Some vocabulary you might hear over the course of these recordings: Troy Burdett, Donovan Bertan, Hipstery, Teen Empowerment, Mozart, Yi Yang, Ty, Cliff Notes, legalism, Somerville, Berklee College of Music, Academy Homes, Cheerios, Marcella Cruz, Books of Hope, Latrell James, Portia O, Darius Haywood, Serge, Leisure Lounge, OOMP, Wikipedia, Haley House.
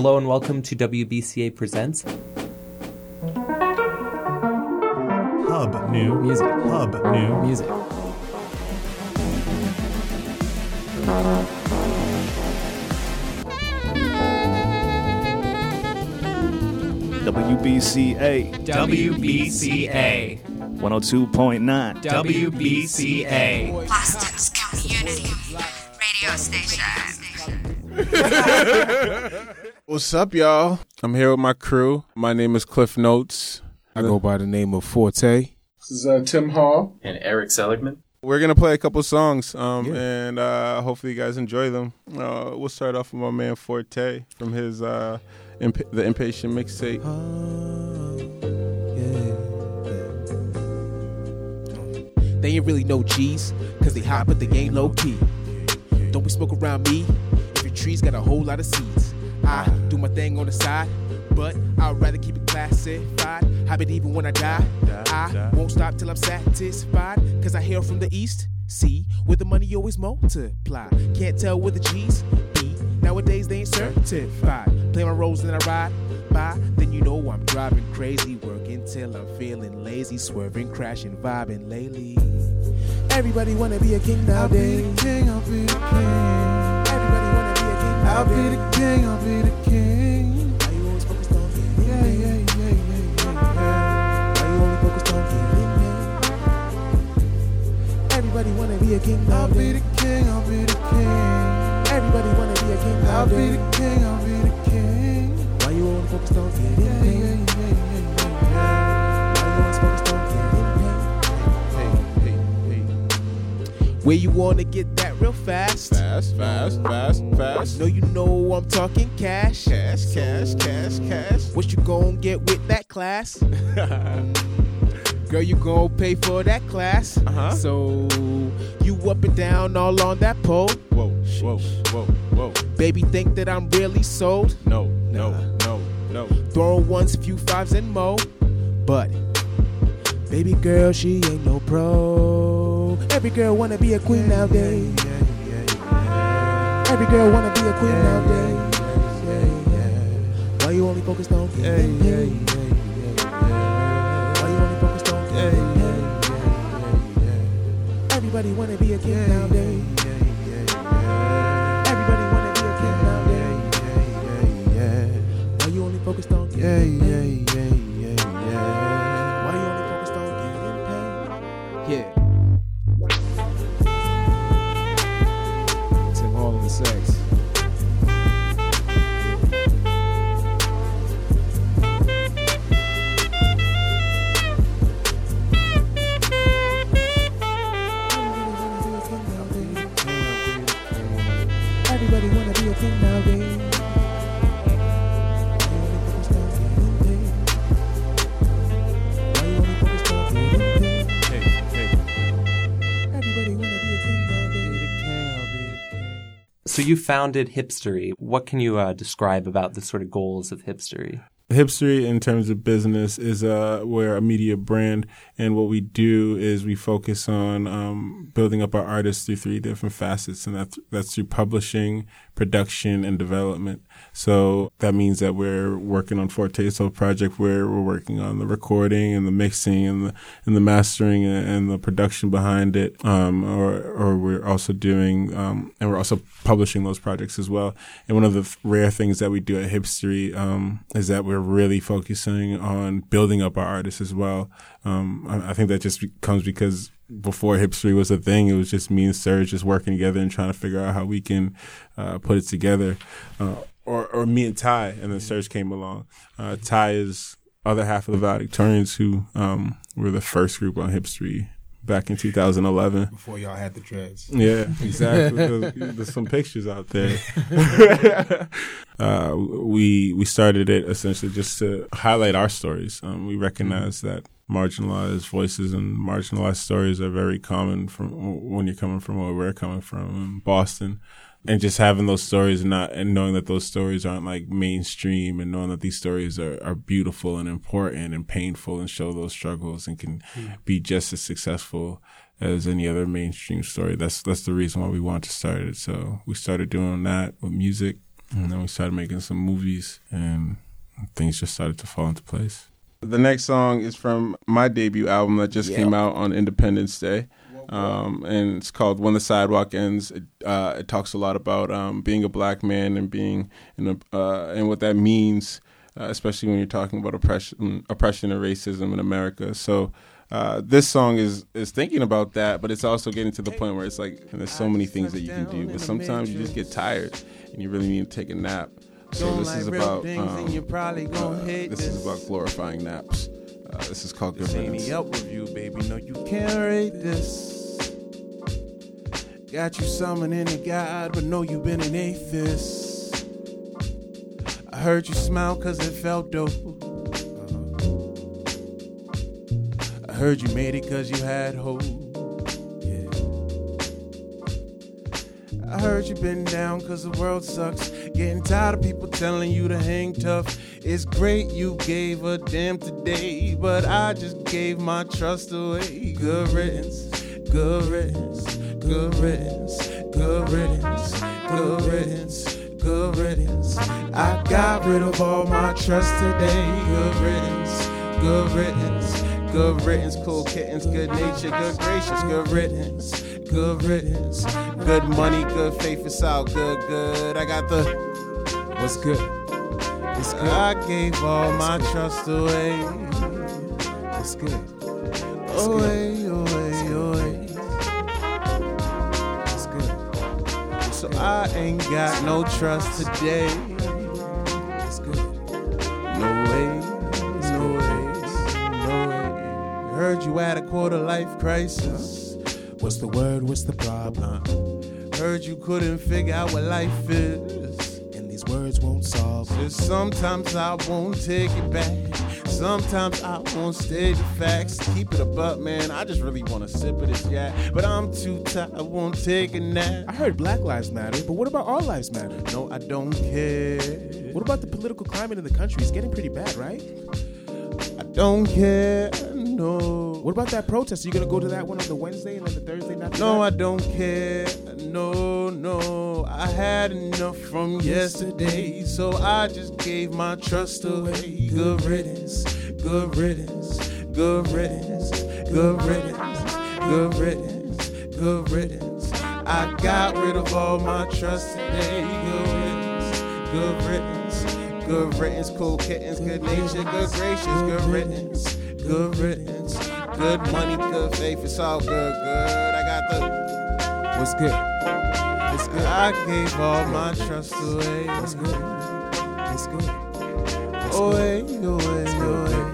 Hello and welcome to WBCA Presents Hub New Music. Hub New Music. WBCA. WBCA. 102.9. WBCA. Boston's community radio station. What's up, y'all? I'm here with my crew. My name is Cliff Notes. I go by the name of Forte. This is Tim Hall. And Eric Seligman. We're going to play a couple songs, and hopefully you guys enjoy them. We'll start off with my man Forte from his the Impatient Mixtape. They ain't really no G's, because they hot, but they ain't low-key. Don't be smoke around me if your tree's got a whole lot of seeds. I do my thing on the side, but I'd rather keep it classified. Habit even when I die. Won't stop till I'm satisfied, cause I hail from the east. See, with the money always multiply. Can't tell where the G's be. Nowadays they ain't certified. Play my roles and I ride by. Then you know I'm driving crazy, working till I'm feeling lazy, swerving, crashing, vibing lately. Everybody wanna be a king nowadays. I'll be the king, I'll be the king. I'll be the king, I'll be the king. Why you always focused on getting it? Yeah. Why you only focused on getting it? Everybody wanna be a king. I'll be the king, I'll be the king. Everybody wanna be a king. I'll be the king, I'll be the king. Why you only focused on getting it? Yeah. Why you always focused on getting it? Hey. Where you wanna get that? Real fast. No, you know I'm talking cash. Cash. What you gon' get with that class? Girl, you gon' pay for that class. Uh-huh. So you up and down all on that pole. Whoa. Baby, think that I'm really sold? No. Throwing ones, few fives, and mo. But baby girl, she ain't no pro. Every girl wanna be a queen nowadays. Every girl wanna be a queen nowadays. Why you only focused on getting paid? Why you only focused on getting paid? Everybody wanna be a king nowadays. Everybody wanna be a king nowadays. Why you only focused on getting paid? Why you only focused on getting paid? Yeah. Sex. Everybody wanna be a king nowadays. So you founded Hipstery. What can you describe about the sort of goals of Hipstery? Hipstery, in terms of business, is we're a media brand, and what we do is we focus on building up our artists through three different facets, and that's through publishing, production, and development. So that means that we're working on Forte's whole project, where we're working on the recording and the mixing and the mastering and the production behind it. We're also doing and we're also publishing those projects as well. And one of the rare things that we do at Hipstery is that we're really focusing on building up our artists as well. I think that just comes because before Hipstery was a thing, it was just me and Serge just working together and trying to figure out how we can put it together. Or me and Ty, and then Serge came along. Ty is other half of the Valedictorians, who were the first group on Hipstery back in 2011. Before y'all had the dreads. Yeah, exactly. there's some pictures out there. We started it essentially just to highlight our stories. We recognize that marginalized voices and marginalized stories are very common from when you're coming from where we're coming from in Boston. And just having those stories and knowing that those stories aren't like mainstream, and knowing that these stories are beautiful and important and painful and show those struggles and can be just as successful as any other mainstream story. That's the reason why we wanted to start it. So we started doing that with music. And then we started making some movies, and things just started to fall into place. The next song is from my debut album that just came out on Independence Day. And it's called When the Sidewalk Ends. It talks a lot about being a black man and being and what that means, especially when you're talking about oppression and racism in America. So this song is thinking about that, but it's also getting to the point where it's like, and there's so many things that you can do, but sometimes you just get tired and you really need to take a nap. So this is about glorifying naps. This is called Good Riddance. This ain't Yelp review, baby. No, you can't rate this. Got you summoning a god, but no, you've been an atheist. I heard you smile cause it felt dope. I heard you made it cause you had hope. Yeah. I heard you been down cause the world sucks. Getting tired of people telling you to hang tough. It's great you gave a damn today, but I just gave my trust away. Good riddance, good riddance, good riddance, good riddance, good riddance, good riddance. I got rid of all my trust today. Good riddance, good riddance, good riddance. Cool kittens, good nature, good gracious, good riddance, good riddance. Good money, good faith, it's all good, good. I got the what's good. It's good. I gave all my trust away. It's good. Away, away, away. It's good. So I ain't got no trust today. It's good. No way, no way, no way. Heard you had a quarter life crisis. What's the word? What's the problem? Heard you couldn't figure out what life is. Words won't solve it. Sometimes I won't take it back. Sometimes I won't state the facts. Keep it a buck, man. I just really want a sip of this yak, but I'm too tired. I won't take a nap. I heard Black Lives Matter, but what about All Lives Matter? No, I don't care. What about the political climate in the country? It's getting pretty bad, right? I don't care. No. What about that protest? Are you going to go to that one on the Wednesday and then the Thursday night? No, I don't care. No, no. I had enough from yesterday, so I just gave my trust away. Good riddance, good riddance, good riddance, good riddance, good riddance, good riddance. I got rid of all my trust today. Good riddance, good riddance, good riddance. Cool kittens, good nature, good gracious, good riddance. Good riddance, good money, good faith, it's all good, good. I got the what's good? It's good. I gave all my trust away. It's good. It's good. Away, away, away.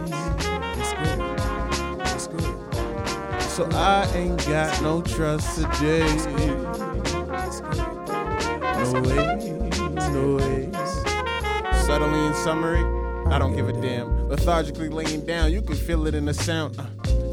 It's good. It's good. So I ain't got no trust today. No way, no way. Subtly in summary. I don't give a damn. Lethargically laying down, you can feel it in the sound.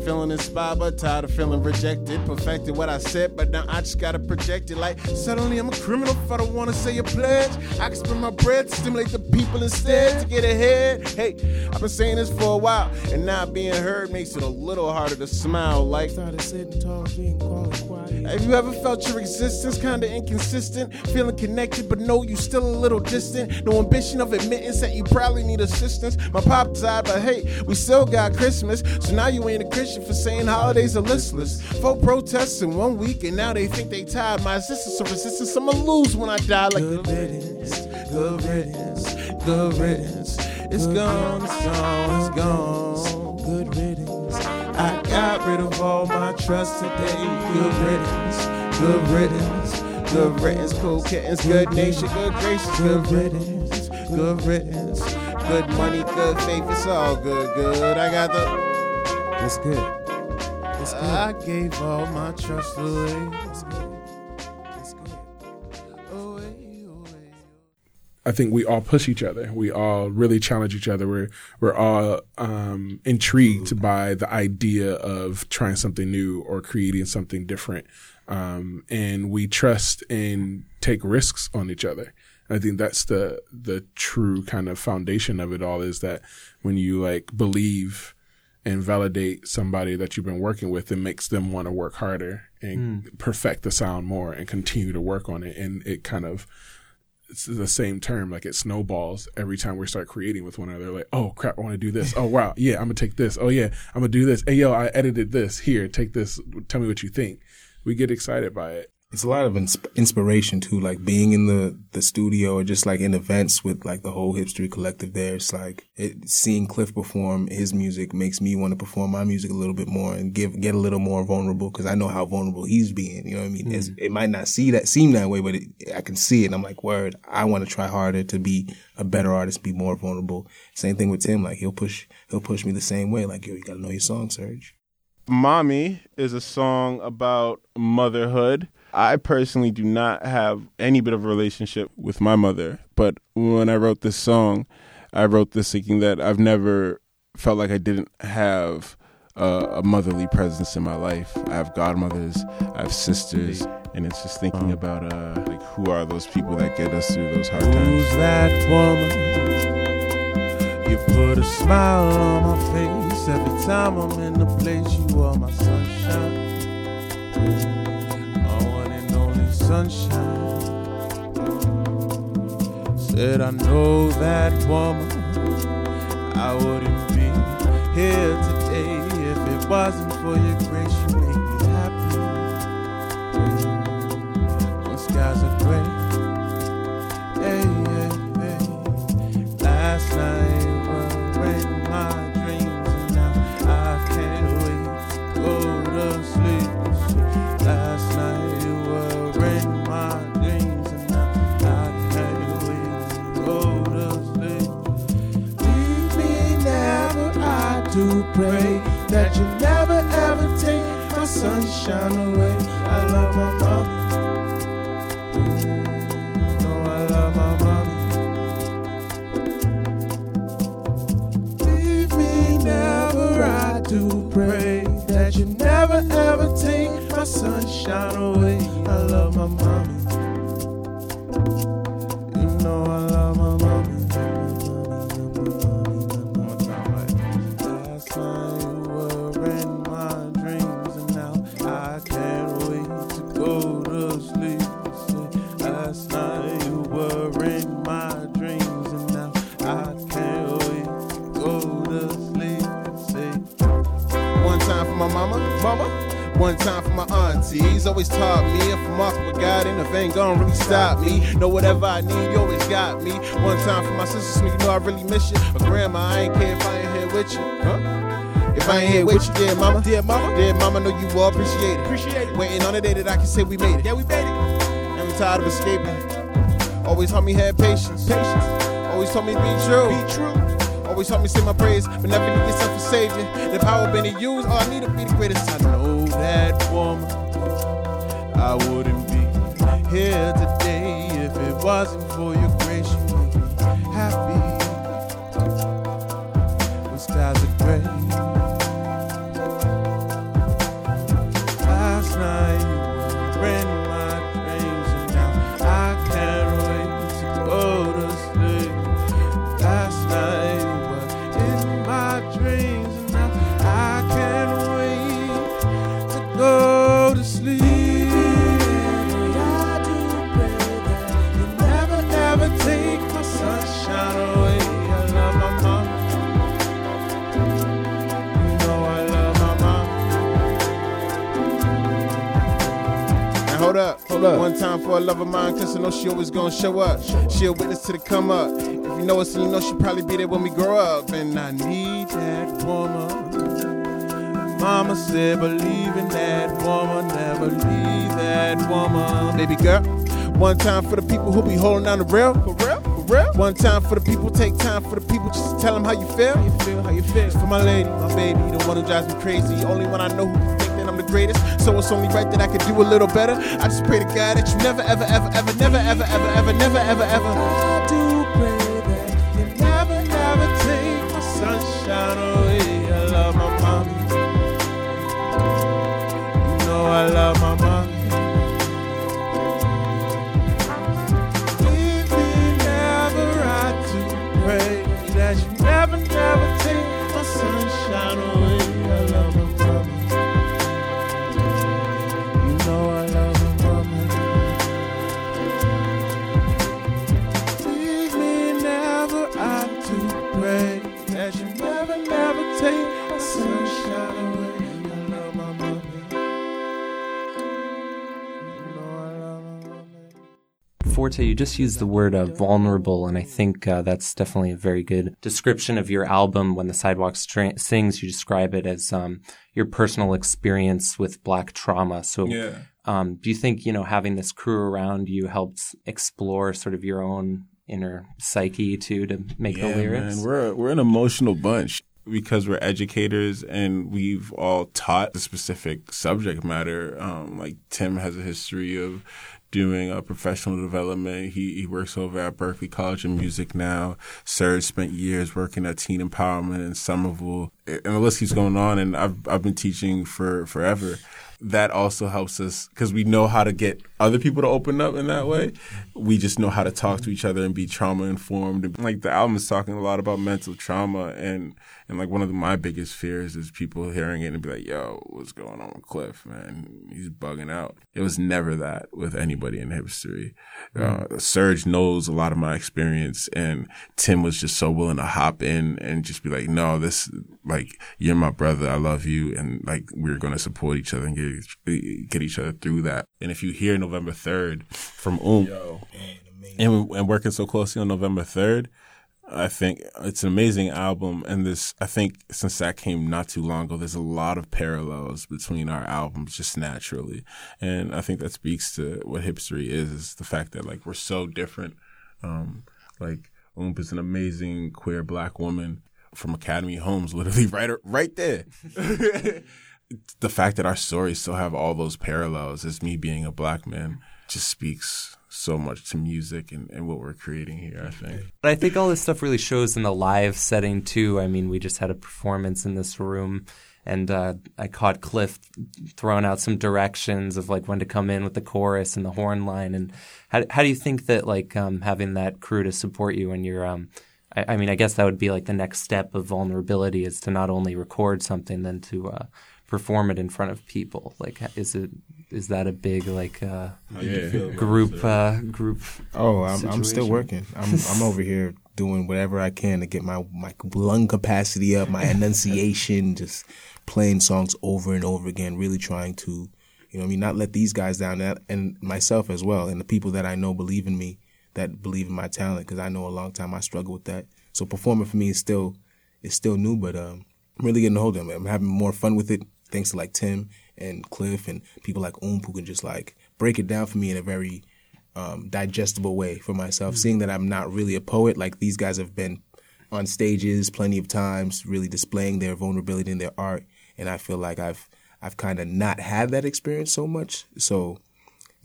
Feeling inspired but tired of feeling rejected. Perfected what I said, but now I just gotta project it. Like suddenly I'm a criminal if I don't wanna say a pledge. I can spend my bread to stimulate the people instead to get ahead. Hey, I've been saying this for a while, and not being heard makes it a little harder to smile. Like started sitting tall, being qualified. Have you ever felt your existence kinda inconsistent? Feeling connected, but no, you still a little distant. No ambition of admittance that you probably need assistance. My pop died, but hey, we still got Christmas. So now you ain't a Christian for saying holidays are listless. Four protests in 1 week, and now they think they tired. My existence of resistance, I'ma lose when I die. Like good riddance, good riddance, good riddance. It's gone, it's gone, it's gone. Good riddance. I got rid of all my trust today. Good riddance, good riddance, good riddance. Cool kittens, good nature, good gracious. Good riddance, good riddance. Good money, good faith, it's all good, good. I got the it's good. It's good. I gave all my trust away. It's good. It's good. Away, away. I think we all push each other. We all really challenge each other. We're all intrigued by the idea of trying something new or creating something different. And we trust and take risks on each other. I think that's the true kind of foundation of it all, is that when you like believe and validate somebody that you've been working with, it makes them want to work harder and perfect the sound more and continue to work on it. And it kind of it's the same term. Like, it snowballs every time we start creating with one another. Like, oh crap, I want to do this. Oh wow, yeah, I'm gonna take this. Oh yeah, I'm gonna do this. Hey yo, I edited this. Here, take this. Tell me what you think. We get excited by it. It's a lot of inspiration too, like being in the studio or just like in events with like the whole Hipstery collective there. It's like seeing Cliff perform his music makes me want to perform my music a little bit more and get a little more vulnerable, because I know how vulnerable he's being. You know what I mean? Mm-hmm. It might not seem that way, but I can see it. And I'm like, word, I want to try harder to be a better artist, be more vulnerable. Same thing with Tim. Like he'll push me the same way. Like, yo, you got to know your song, Serge. Mommy is a song about motherhood. I personally do not have any bit of a relationship with my mother, but when I wrote this song, I wrote this thinking that I've never felt like I didn't have a motherly presence in my life. I have godmothers, I have sisters, and it's just thinking about like, who are those people that get us through those hard times. Who's that woman? You put a smile on my face every time I'm in the place. You are my sunshine. Sunshine. Said I know that woman. I wouldn't be here today if it wasn't for your grace. You make me happy when skies are gray. Hey, hey, hey. Last night was in my dreams, and now I can't wait to go to sleep. Last night. To pray that you never ever take my sunshine away. I love my mama. No, I love my mama. Leave me never. I do pray that you never ever take my sunshine away. I love my mama. You know I love my mama. Mama, one time for my aunties, always taught me if I'm off with God in the vein, gon' really stop me. Know whatever I need, you always got me. One time for my sisters, you know I really miss you. But grandma, I ain't care if I ain't here with you, huh? If I ain't here with you, dear mama, know you all appreciate it. Waiting on the day that I can say we made it. Yeah, we made it. I'm tired of escaping. Always taught me have patience. Always told me be true. Always help me say my prayers, but never need yourself a savior. The power been to use, all I need to be the greatest. I know that woman, I wouldn't be here today if it wasn't for your grace. You make me happy when skies are gray. Last night you were in my dreams, and now I can't wait to go to sleep. Last night. Hold up. One time for a love of mine, cause I know she always gonna show up. She a witness to the come up. If you know us, then you know she'll probably be there when we grow up. And I need that woman. Mama said, believe in that woman, never leave that woman. Baby girl, one time for the people who be holding down the rail. For real. One time for the people, take time for the people, just to tell them how you feel. How you feel. It's for my lady, my baby, the one who drives me crazy, the only one I know who thinks that I'm the greatest. So it's only right that I could do a little better. I just pray to God that you never, ever, ever, ever, never, ever, ever, ever, never, ever, ever. I do pray that you never, ever take my sunshine away. I love my mom. You know I love my mom. Leave me never. I do pray that you never, never take my sunshine away. I love my mom. I love a woman. pray that you never take my sunshine away. I love my mommy. You know I love my mommy. Forte, you just used the word vulnerable, and I think that's definitely a very good description of your album. When the Sidewalk Sings, you describe it as your personal experience with Black trauma. So yeah. Do you think, having this crew around you helped explore sort of your own inner psyche too to make the lyrics? Man. We're an emotional bunch because we're educators and we've all taught a specific subject matter. Like Tim has a history of doing professional development. He works over at Berklee College of Music now. Serge spent years working at Teen Empowerment in Somerville. And the list keeps going on, and I've been teaching for forever. That also helps us because we know how to get other people to open up in that way. We just know how to talk to each other and be trauma-informed. Like, the album is talking a lot about mental trauma, and like, one of my biggest fears is people hearing it and be like, yo, what's going on with Cliff, man? He's bugging out. It was never that with anybody in Hipstery. Serge knows a lot of my experience, and Tim was just so willing to hop in and just be like, no, this, like, you're my brother, I love you, and, like, we're going to support each other and get each other through that. And if you hear November 3rd from OOMP, and working so closely on November 3rd, I think it's an amazing album. And this, I think since that came not too long ago, there's a lot of parallels between our albums just naturally. And I think that speaks to what Hipstery is the fact that, like, we're so different. Like, OOMP is an amazing queer Black woman from Academy Homes, literally right there. The fact that our stories still have all those parallels as me being a Black man just speaks so much to music and what we're creating here, I think. But I think all this stuff really shows in the live setting, too. I mean, we just had a performance in this room, and I caught Cliff throwing out some directions of, like, when to come in with the chorus and the horn line. And how do you think that, like, having that crew to support you when you're I mean, I guess that would be, like, the next step of vulnerability is to not only record something, then to perform it in front of people. Like, is that a big, like, group? Oh, I'm still working. I'm over here doing whatever I can to get my lung capacity up, my enunciation, just playing songs over and over again, really trying to, not let these guys down, and myself as well, and the people that I know believe in me, that believe in my talent, because I know a long time I struggled with that. So performing for me is still new, but I'm really getting a hold of it. I'm having more fun with it. Thanks to, like, Tim and Cliff and people like OOMP who can just, like, break it down for me in a very digestible way for myself. Mm-hmm. Seeing that I'm not really a poet, like, these guys have been on stages plenty of times really displaying their vulnerability in their art, and I feel like I've kind of not had that experience so much. So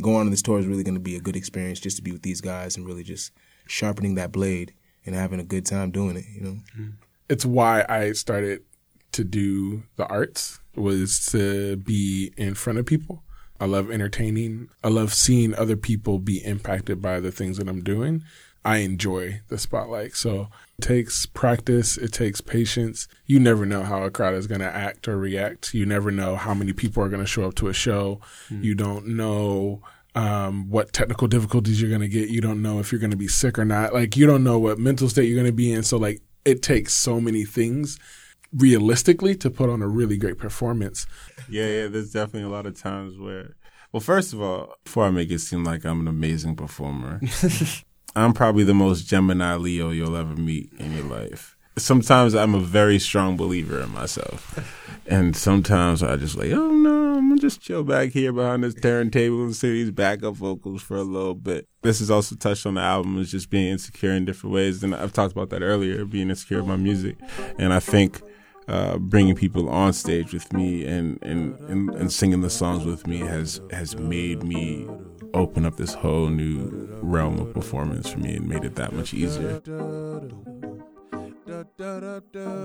going on this tour is really going to be a good experience just to be with these guys and really just sharpening that blade and having a good time doing it, Mm-hmm. It's why I started to do the arts, was to be in front of people. I love entertaining. I love seeing other people be impacted by the things that I'm doing. I enjoy the spotlight. So it takes practice. It takes patience. You never know how a crowd is going to act or react. You never know how many people are going to show up to a show. Mm. You don't know what technical difficulties you're going to get. You don't know if you're going to be sick or not. Like, you don't know what mental state you're going to be in. So, like, it takes so many things realistically to put on a really great performance. Yeah, there's definitely a lot of times where, well, first of all, before I make it seem like I'm an amazing performer, I'm probably the most Gemini Leo you'll ever meet in your life. Sometimes I'm a very strong believer in myself. And sometimes I just like, oh no, I'm gonna just chill back here behind this turntable and see these backup vocals for a little bit. This is also touched on the album, is just being insecure in different ways. And I've talked about that earlier, being insecure in my music. And I think bringing people on stage with me and singing the songs with me has made me open up this whole new realm of performance for me and made it that much easier.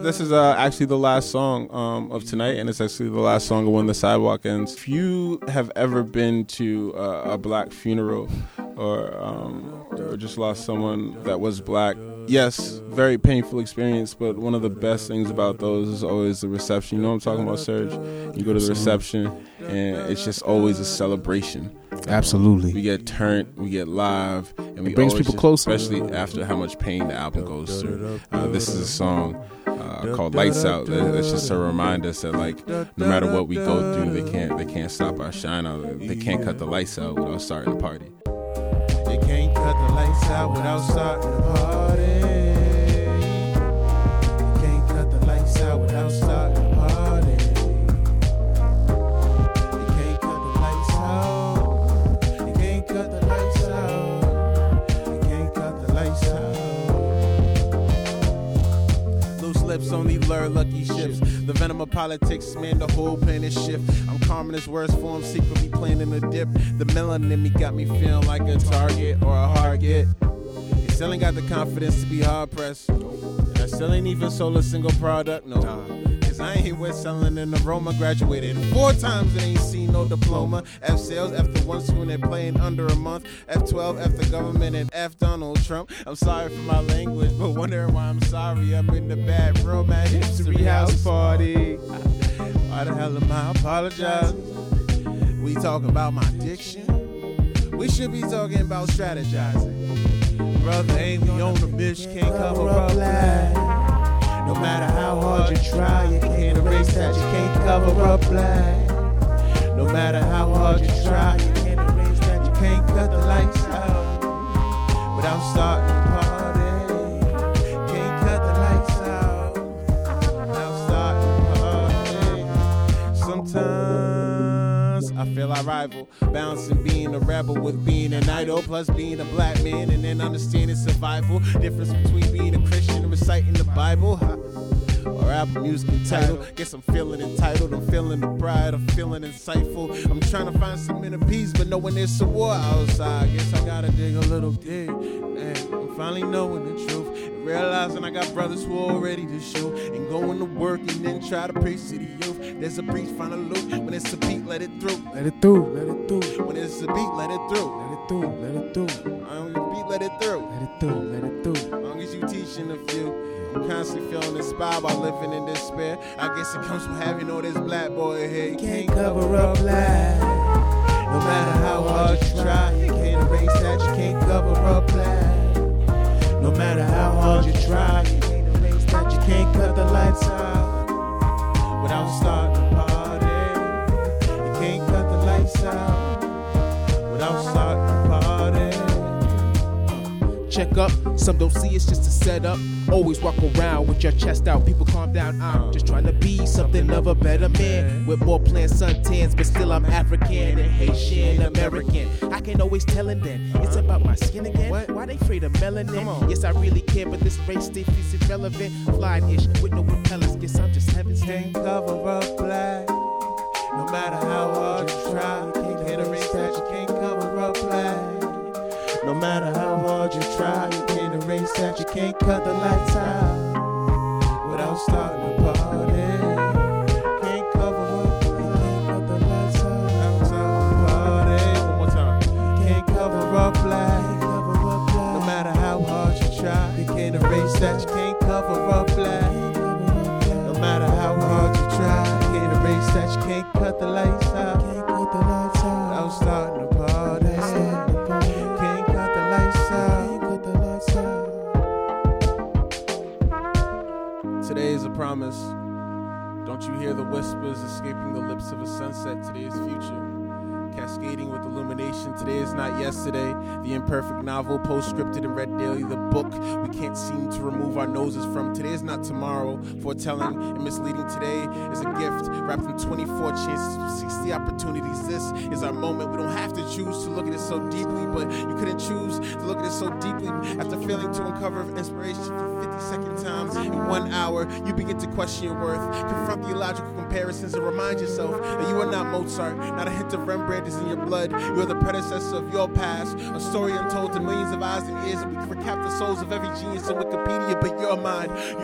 This is actually the last song of tonight, and it's actually the last song of When the Sidewalk Ends. If you have ever been to a Black funeral or just lost someone that was Black, yes, very painful experience, but one of the best things about those is always the reception. You know what I'm talking about, Serge? You go to the reception, and it's just always a celebration. Absolutely. We get turned, we get live, and it brings people closer, especially after how much pain the album goes through. This is a song called "Lights Out." That's just to remind us that, like, no matter what we go through, they can't stop our shine out. They can't cut the lights out without starting a party. They can't cut the lights out without starting a party. They can't cut the lights out without starting a party. They can't cut the lights out. They can't cut the lights out. They can't cut the lights out. Loose lips only lure lucky ships. The venom of politics, man, the whole planet shift. I'm calming his worst form, secretly planning a dip. The melanin in me got me feeling like a target or a hard get. They still ain't got the confidence to be hard pressed. And I still ain't even sold a single product, no. Cause I ain't with selling an aroma. Graduated 4 times and ain't seen no diploma. F sales, F the one spoon and playing under a month. F12, F the government, and F Donald Trump. I'm sorry for my language, but wondering why I'm sorry. I'm in the bathroom at Hipstery House Party. Why the hell am I apologizing? We talking about my diction. We should be talking about strategizing. Brother, ain't we on a bitch, can't cover up. No matter how hard you try, you can't erase that. You can't cover up black. No matter how hard you try, you can't erase that. You can't cut the lights out without starting a party. I feel I rival, balancing being a rebel with being an idol, plus being a black man, and then understanding survival. Difference between being a Christian and reciting the Bible, or album music and title. Guess I'm feeling entitled, I'm feeling the pride, I'm feeling insightful. I'm trying to find some inner peace, but knowing there's a war outside. Guess I gotta dig a little dig, man. I'm finally knowing the truth, and realizing I got brothers who are ready to shoot, and going to work and then try to preach to the youth. There's a breach, find a loop. When it's a beat, let it through. Let it through, let it through. When it's a beat, let it through. Let it through, let it through. I don't beat, let it through. Let it through, let it through. As long as you teaching a few. I'm constantly feeling inspired by living in despair. I guess it comes from having all this black boy here. You can't cover up black. No matter how hard you try, you can't erase that. You can't cover up black. No matter how hard you try, you can't erase that. You can't cut the lights out without starting a party. You can't cut the lights out without starting a party. Check up, some don't see it's just a setup. Always walk around with your chest out. People calm down, I'm just trying to be something of a better man. With more plans, suntans, but still I'm African and Haitian American. I can't always tell them it's about my skin again. Why they afraid of melanin? Yes, I really care, but this race thing is irrelevant. Flying-ish with no propellers, guess I'm just heaven's thing. Can't cover up black, no matter how hard you try. You can't erase that, you can't cover up black. No matter how hard you try, you can't erase that. You can't cut the lights out without starting a party. Can't cover up, you can't cut the lights out without starting a party. One more time. Can't cover up black. No matter how hard you try, you can't erase that. You can't cover up black. No matter how hard you try, you can't erase that. You can't cut the lights out without starting a party. Today is a promise. Don't you hear the whispers escaping the lips of a sunset? Today is future, cascading with illumination. Today is not yesterday. The imperfect novel, postscripted and read daily. The book we can't seem to remove our noses from. Today is not tomorrow. Foretelling and misleading today is a gift wrapped in 24 chances, 60 opportunities. This is our moment. We don't have to choose to look at it so deeply, but you couldn't choose to look at it so deeply after failing to uncover inspiration. 52nd times in 1 hour, you begin to question your worth, confront the illogical comparisons, and remind yourself that you are not Mozart. Not a hint of Rembrandt is in your blood. You are the predecessor of your past, a story untold to millions of eyes and ears, and we can recap the souls of every genius in Wikipedia. But your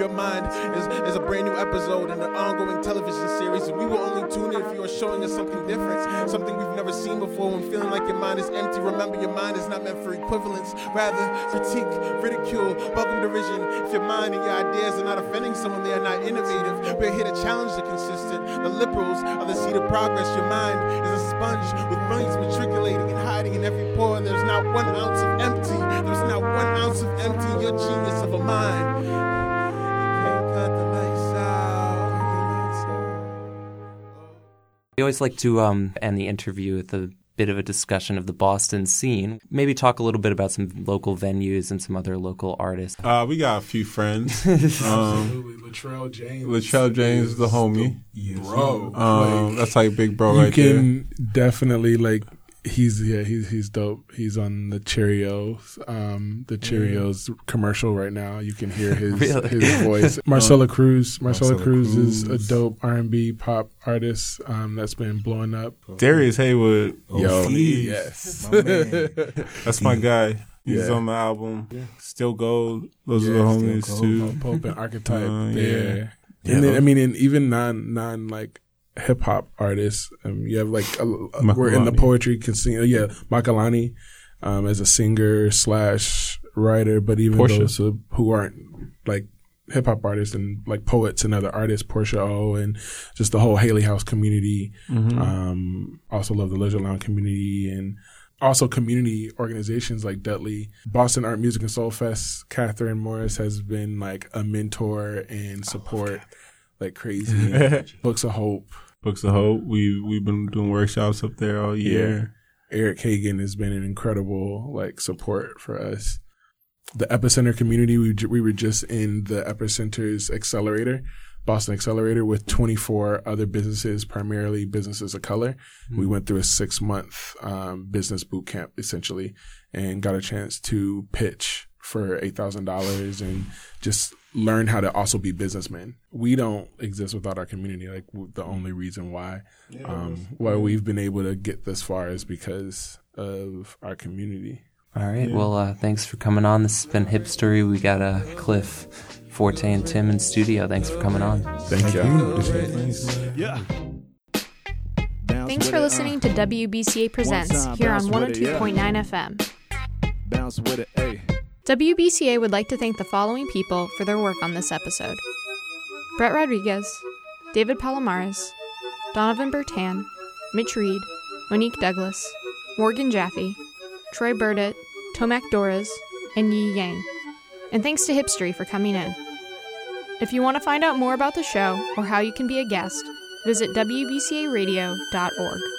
mind is a brand new episode in an ongoing television series, and we will only tune in if you are showing us something different, something we've never seen before. When feeling like your mind is empty, remember your mind is not meant for equivalence, rather critique, ridicule, welcome derision. If your mind and your ideas are not not offending someone, they are not innovative. We're here to challenge the consistent, the liberals of the seat of progress. Your mind is a sponge with millions matriculating and hiding in every pore. There's not 1 ounce of empty. There's not 1 ounce of empty. Your genius of a mind. You can't cut the lights out. We always like to end the interview with a bit of a discussion of the Boston scene. Maybe talk a little bit about some local venues and some other local artists. We got a few friends. Absolutely. Latrell James. Latrell James is the homie. Yes. Bro. That's like big bro right there. You can definitely, like, he's dope. He's on the Cheerios. The Cheerios commercial right now. You can hear his really? His voice. Marcella Cruz. Marcella Cruz is a dope R&B pop artist that's been blowing up. Darius Haywood. Oh, yo, yes. My man. That's my guy. He's on the album. Yeah. Still Gold. Those are the homies too. Pope and Archetype. And even non like hip hop artists. You have like we're in the poetry scene. Yeah, Makalani as a singer / writer, but even Portia. Those who aren't like hip hop artists and like poets and other artists, Portia O, and just the whole Haley House community. Mm-hmm. Also love the Leisure Lounge community and also community organizations like Dudley Boston Art Music and Soul Fest. Catherine Morris has been like a mentor and support like crazy. Books of Hope. Books of Hope. We've been doing workshops up there all year. Yeah. Eric Hagan has been an incredible like support for us. The Epicenter community, we were just in the Epicenter's Accelerator, Boston Accelerator, with 24 other businesses, primarily businesses of color. Mm-hmm. We went through a 6-month business boot camp essentially and got a chance to pitch for $8,000 and just learn how to also be businessmen. We don't exist without our community. Like the only reason why we've been able to get this far is because of our community. All right. Yeah. Well, thanks for coming on. This has been Hipstery. We got Cliff, Forte, and Tim in studio. Thanks for coming on. Thank you. Yeah. Thanks for listening to WBCA Presents here on 102.9 FM. Bounce with it, hey. WBCA would like to thank the following people for their work on this episode: Brett Rodriguez, David Palomares, Donovan Bertan, Mitch Reed, Monique Douglas, Morgan Jaffe, Troy Burdett, Tomac Doras, and Yi Yang. And thanks to Hipstery for coming in. If you want to find out more about the show or how you can be a guest, visit WBCAradio.org.